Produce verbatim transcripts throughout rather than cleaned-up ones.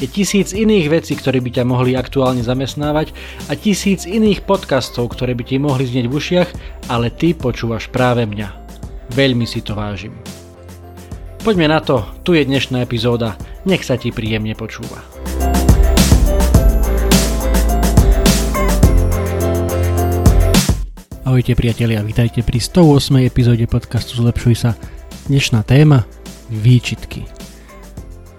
Je tisíc iných vecí, ktoré by ťa mohli aktuálne zamestnávať a tisíc iných podcastov, ktoré by ti mohli znieť v ušiach, ale ty počúvaš práve mňa. Veľmi si to vážim. Poďme na to, tu je dnešná epizóda, nech sa ti príjemne počúva. Ahojte priatelia, vítajte pri sto ôsmej epizóde podcastu Zlepšuj sa. Dnešná téma, výčitky.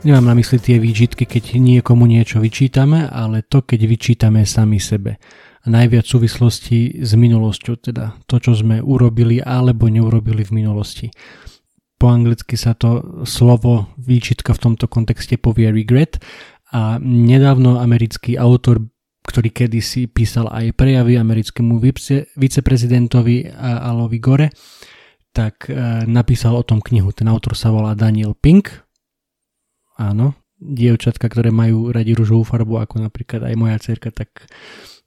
Nemám na mysli tie výčitky, keď niekomu niečo vyčítame, ale to, keď vyčítame sami sebe. A najviac súvislosti s minulosťou, teda to, čo sme urobili alebo neurobili v minulosti. Po anglicky sa to slovo výčitka v tomto kontexte povie regret a nedávno americký autor, ktorý kedysi písal aj prejavy americkému vice, viceprezidentovi Alovi Gore, tak napísal o tom knihu. Ten autor sa volá Daniel Pink. Áno, dievčatka, ktoré majú radi ružovú farbu, ako napríklad aj moja dcérka, tak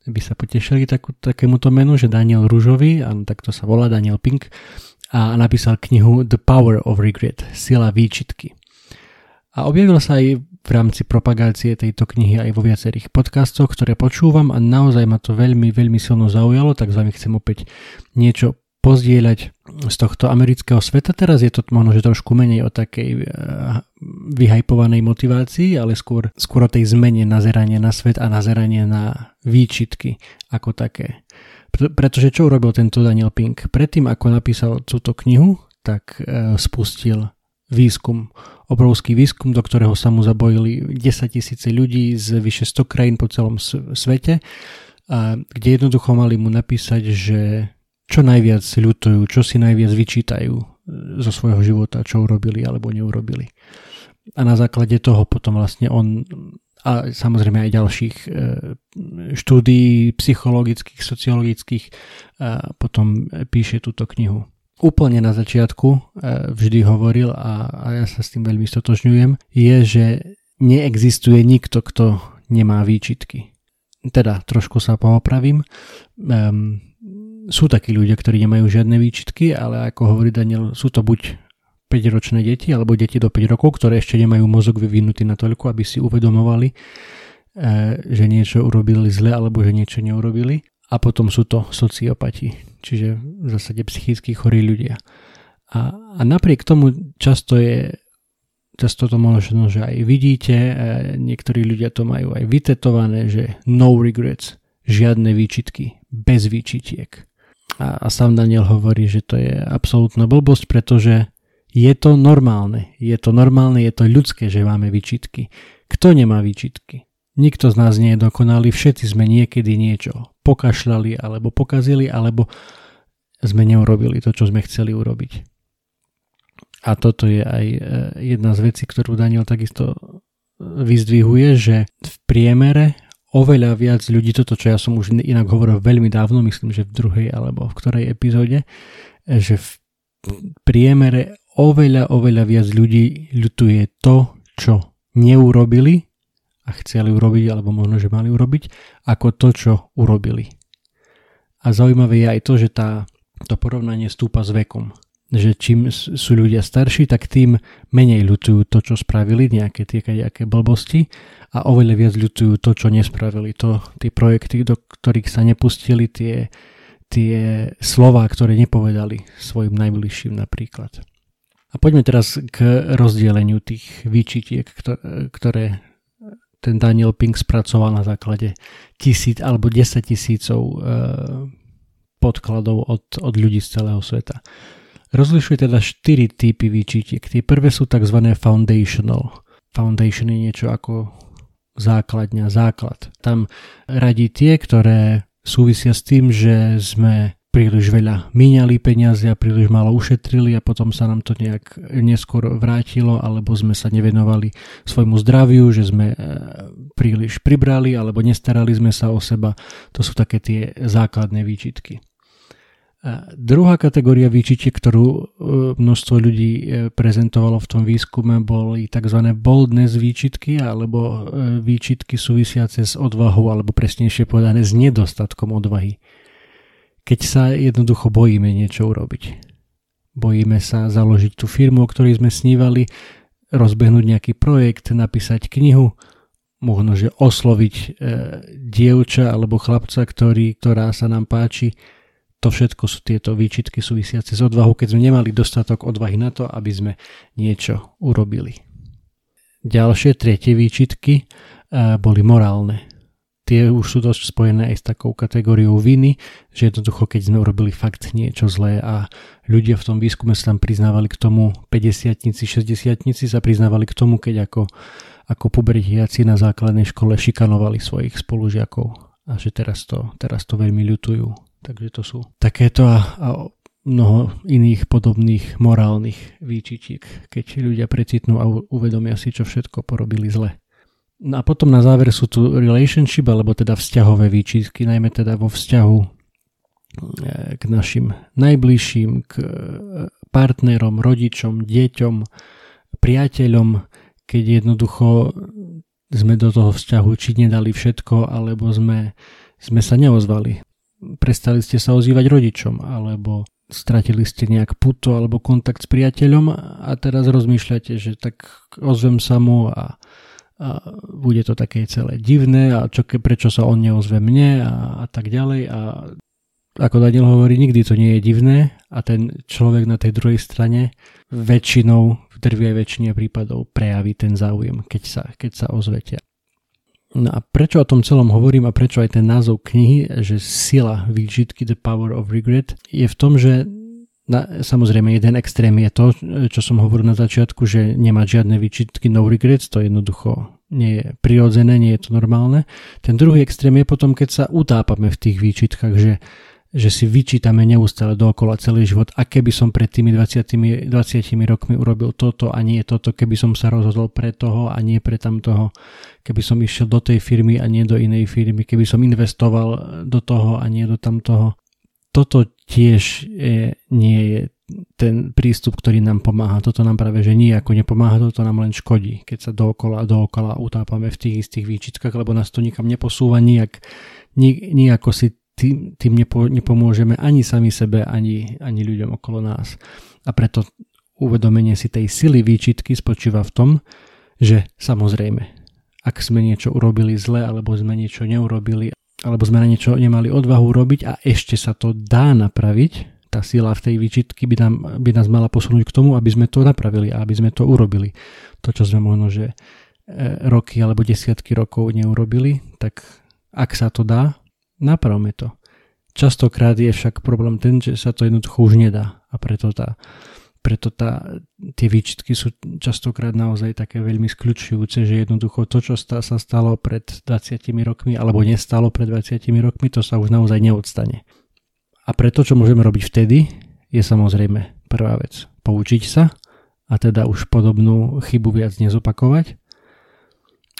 by sa potešili takú, takémuto menu, že Daniel Ružový, áno, tak to sa volá Daniel Pink, a napísal knihu The Power of Regret, Sila výčitky. A objavil sa aj v rámci propagácie tejto knihy aj vo viacerých podcastoch, ktoré počúvam a naozaj ma to veľmi, veľmi silno zaujalo, tak s vami chcem opäť niečo pozdieľať z tohto amerického sveta. Teraz je to možno, že trošku menej o takej vyhajpovanej motivácii, ale skôr, skôr o tej zmene nazerania na svet a nazeranie na výčitky ako také. Pretože čo urobil tento Daniel Pink? Predtým, ako napísal túto knihu, tak spustil výskum. Obrovský výskum, do ktorého sa mu zabojili desaťtisíc ľudí z vyše sto krajín po celom svete, kde jednoducho mali mu napísať, že čo najviac ľutujú, čo si najviac vyčítajú zo svojho života, čo urobili alebo neurobili. A na základe toho potom vlastne on, a samozrejme aj ďalších štúdií psychologických, sociologických, potom píše túto knihu. Úplne na začiatku vždy hovoril, a ja sa s tým veľmi stotožňujem, je, že neexistuje nikto, kto nemá výčitky. Teda trošku sa poopravím. Um, Sú takí ľudia, ktorí nemajú žiadne výčitky, ale ako hovorí Daniel, sú to buď päťročné deti, alebo deti do päť rokov, ktoré ešte nemajú mozog vyvinutý natoľko, aby si uvedomovali, že niečo urobili zle, alebo že niečo neurobili. A potom sú to sociopati, čiže v zásade psychicky chorí ľudia. A, a napriek tomu často je, často to možno, že aj vidíte, niektorí ľudia to majú aj vytetované, že no regrets, žiadne výčitky, bez výčitiek. A, a sám Daniel hovorí, že to je absolútna blbosť, pretože je to normálne. Je to normálne, je to ľudské, že máme výčitky. Kto nemá výčitky? Nikto z nás nie je dokonalý, všetci sme niekedy niečo pokašľali, alebo pokazili, alebo sme neurobili to, čo sme chceli urobiť. A toto je aj jedna z vecí, ktorú Daniel takisto vyzdvihuje, že v priemere oveľa viac ľudí, toto čo ja som už inak hovoril veľmi dávno, myslím, že v druhej alebo v ktorej epizóde, že v priemere oveľa, oveľa viac ľudí ľutuje to, čo neurobili a chceli urobiť, alebo možno, že mali urobiť, ako to, čo urobili. A zaujímavé je aj to, že tá, to porovnanie stúpa s vekom. Že čím sú ľudia starší, tak tým menej ľutujú to, čo spravili, nejaké tie kadejaké blbosti, a oveľa viac ľutujú to, čo nespravili, to, tie projekty, do ktorých sa nepustili, tie, tie slová, ktoré nepovedali svojim najbližším napríklad. A poďme teraz k rozdieleniu tých výčitiek, ktoré ten Daniel Pink spracoval na základe tisíc alebo desať tisícov podkladov od, od ľudí z celého sveta. Rozlišuje teda štyri typy výčitiek. Tie prvé sú tzv. Foundational. Foundation je niečo ako základňa, základ. Tam radí tie, ktoré súvisia s tým, že sme príliš veľa míňali peniaze a príliš málo ušetrili a potom sa nám to nejak neskôr vrátilo, alebo sme sa nevenovali svojmu zdraviu, že sme príliš pribrali alebo nestarali sme sa o seba. To sú také tie základné výčitky. A druhá kategória výčitie, ktorú množstvo ľudí prezentovalo v tom výskume, boli tzv. Boldness výčitky alebo výčitky súvisiace s odvahou, alebo presnejšie povedané s nedostatkom odvahy. Keď sa jednoducho bojíme niečo urobiť. Bojíme sa založiť tú firmu, o ktorej sme snívali, rozbehnúť nejaký projekt, napísať knihu, možno že osloviť e, dievča alebo chlapca, ktorý, ktorá sa nám páči. To všetko sú tieto výčitky súvisiace s odvahou, keď sme nemali dostatok odvahy na to, aby sme niečo urobili. Ďalšie, tretie výčitky e, boli morálne. Tie už sú dosť spojené aj s takou kategóriou viny, že jednoducho keď sme urobili fakt niečo zlé a ľudia v tom výskume sa tam priznávali k tomu, päťdesiatnici, šesťdesiatnici sa priznávali k tomu, keď ako, ako pubertiaci na základnej škole šikanovali svojich spolužiakov a že teraz to, teraz to veľmi ľutujú. Takže to sú takéto a, a mnoho iných podobných morálnych výčitiek, keď ľudia precitnú a uvedomia si, čo všetko porobili zle. No a potom na záver sú tu relationship, alebo teda vzťahové výčitky, najmä teda vo vzťahu k našim najbližším, k partnerom, rodičom, deťom, priateľom, keď jednoducho sme do toho vzťahu či nedali všetko, alebo sme, sme sa neozvali. Prestali ste sa ozývať rodičom, alebo stratili ste nejak puto alebo kontakt s priateľom a teraz rozmýšľate, že tak ozvem sa mu a a bude to také celé divné a čo, prečo sa on neozve mne a, a tak ďalej a ako Daniel hovorí, nikdy to nie je divné a ten človek na tej druhej strane väčšinou, v drvivej väčšine prípadov prejaví ten záujem, keď sa, keď sa ozvetia. No a prečo o tom celom hovorím a prečo aj ten názov knihy, že sila výčitky The Power of Regret, je v tom, že Na, samozrejme jeden extrém je to, čo som hovoril na začiatku, že nemá žiadne výčitky, no regrets, to jednoducho nie je prirodzené, nie je to normálne. Ten druhý extrém je potom, keď sa utápame v tých výčitkách, že, že si vyčítame neustále dookola celý život, a keby som pred tými dvadsiatimi, dvadsiatimi rokmi urobil toto a nie toto, keby som sa rozhodol pre toho a nie pre tamtoho, keby som išiel do tej firmy a nie do inej firmy, keby som investoval do toho a nie do tamtoho. Toto tiež je, nie je ten prístup, ktorý nám pomáha. Toto nám práve že nijako nepomáha, toto nám len škodí, keď sa dookola a dookola utápame v tých istých výčitkách, lebo nás to nikam neposúva, nijak, nijako si tým, tým nepo, nepomôžeme ani sami sebe, ani, ani ľuďom okolo nás. A preto uvedomenie si tej sily výčitky spočíva v tom, že samozrejme, ak sme niečo urobili zle, alebo sme niečo neurobili, alebo sme na niečo nemali odvahu robiť a ešte sa to dá napraviť, tá sila v tej výčitky by, nám, by nás mala posunúť k tomu, aby sme to napravili a aby sme to urobili. To, čo sme možno, že roky alebo desiatky rokov neurobili, tak ak sa to dá, napravme to. Častokrát je však problém ten, že sa to jednoducho už nedá a preto, tá, preto tá, tie výčitky sú častokrát naozaj také veľmi skľučujúce, že jednoducho to, čo sa stalo pred dvadsiatimi rokmi alebo nestalo pred dvadsiatimi rokmi, to sa už naozaj neodstane. A preto, čo môžeme robiť vtedy, je samozrejme prvá vec poučiť sa a teda už podobnú chybu viac nezopakovať.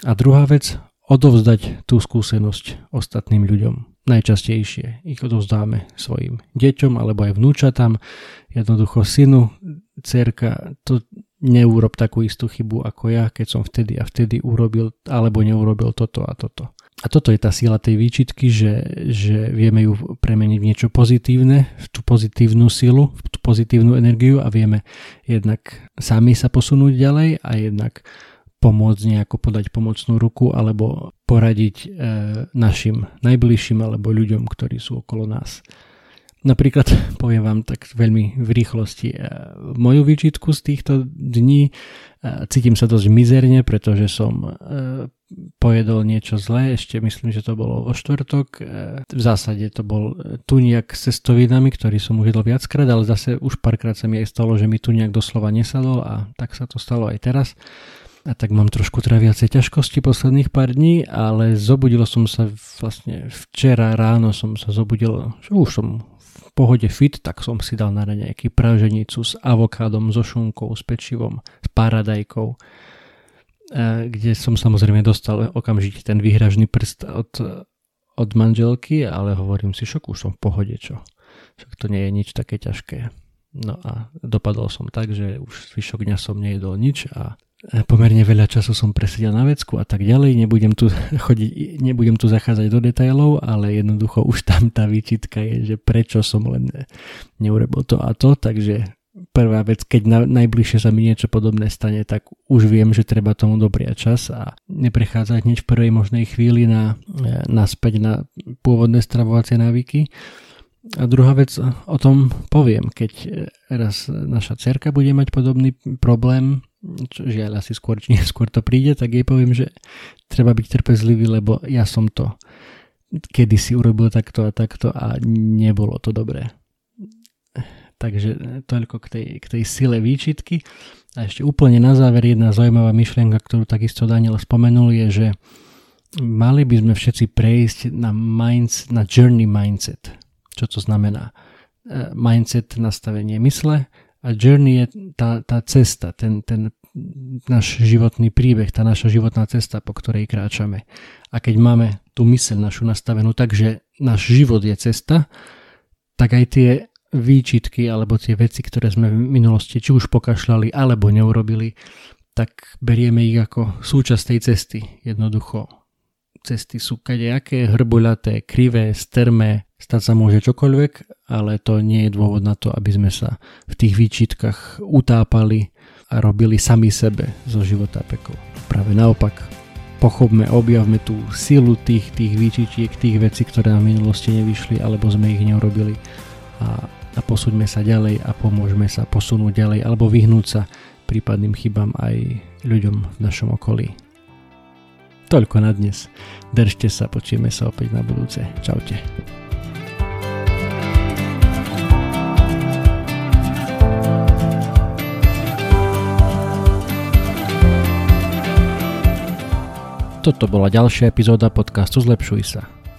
A druhá vec, odovzdať tú skúsenosť ostatným ľuďom. Najčastejšie ich odovzdáme svojim deťom alebo aj vnúčatám, jednoducho synu, dcerka, to neurob takú istú chybu ako ja, keď som vtedy a vtedy urobil alebo neurobil toto a toto. A toto je tá sila tej výčitky, že, že vieme ju premeniť v niečo pozitívne, v tú pozitívnu silu, v tú pozitívnu energiu a vieme jednak sami sa posunúť ďalej a jednak pomôcť nejako podať pomocnú ruku alebo poradiť e, našim najbližším alebo ľuďom, ktorí sú okolo nás. Napríklad poviem vám tak veľmi v rýchlosti e, moju výčitku z týchto dní. E, cítim sa dosť mizerne, pretože som e, pojedol niečo zlé, ešte myslím, že to bolo vo štvrtok. E, v zásade to bol tuniak s cestovinami, ktorý som už jedol viackrát, ale zase už párkrát sa mi aj stalo, že mi tuniak doslova nesadol a tak sa to stalo aj teraz. A tak mám trošku traviacej ťažkosti posledných pár dní, ale zobudil som sa vlastne včera ráno som sa zobudil, už som v pohode fit, tak som si dal na raňajky nejaký praženicu s avokádom, so šunkou, s pečivom, s paradajkou, kde som samozrejme dostal okamžite ten výhražný prst od, od manželky, ale hovorím si, šok, už som v pohode, čo? Však to nie je nič také ťažké. No a dopadol som tak, že už zvyšok dňa som nejedol nič a pomerne veľa času som presedel na vecku a tak ďalej, nebudem tu chodiť, nebudem tu zachádzať do detailov, ale jednoducho už tam tá výčitka je, že prečo som len ne, neurobil to a to, takže prvá vec, keď na, najbližšie sa mi niečo podobné stane, tak už viem, že treba tomu dobriať čas a neprechádzať hneď v prvej možnej chvíli na, naspäť na pôvodné stravovacie návyky. A druhá vec, o tom poviem, keď raz naša dcerka bude mať podobný problém, čo žiaľ asi skôr či neskôr to príde, tak jej poviem, že treba byť trpezlivý, lebo ja som to kedysi urobil takto a takto a nebolo to dobré. Takže toľko k tej, k tej sile výčitky. A ešte úplne na záver jedna zaujímavá myšlienka, ktorú takisto Daniel spomenul, je, že mali by sme všetci prejsť na, minds, na journey mindset. Čo to znamená? Mindset, nastavenie mysle, a journey je tá, tá cesta, ten, ten náš životný príbeh, tá naša životná cesta, po ktorej kráčame. A keď máme tú myseľ našu nastavenú tak, že náš život je cesta, tak aj tie výčitky alebo tie veci, ktoré sme v minulosti či už pokašľali alebo neurobili, tak berieme ich ako súčasť tej cesty. Jednoducho cesty sú kadejaké, hrbuľaté, krivé, strmé, stať sa môže čokoľvek, ale to nie je dôvod na to, aby sme sa v tých výčitkách utápali a robili sami sebe zo života peklo. Práve naopak, pochopme, objavme tú silu tých, tých výčičiek, tých vecí, ktoré nám v minulosti nevyšli alebo sme ich neurobili a, a posúďme sa ďalej a pomôžme sa posunúť ďalej alebo vyhnúť sa prípadným chybám aj ľuďom v našom okolí. Toľko na dnes. Držte sa, počujeme sa opäť na budúce. Čaute. Toto bola ďalšia epizóda podcastu Zlepšuj sa.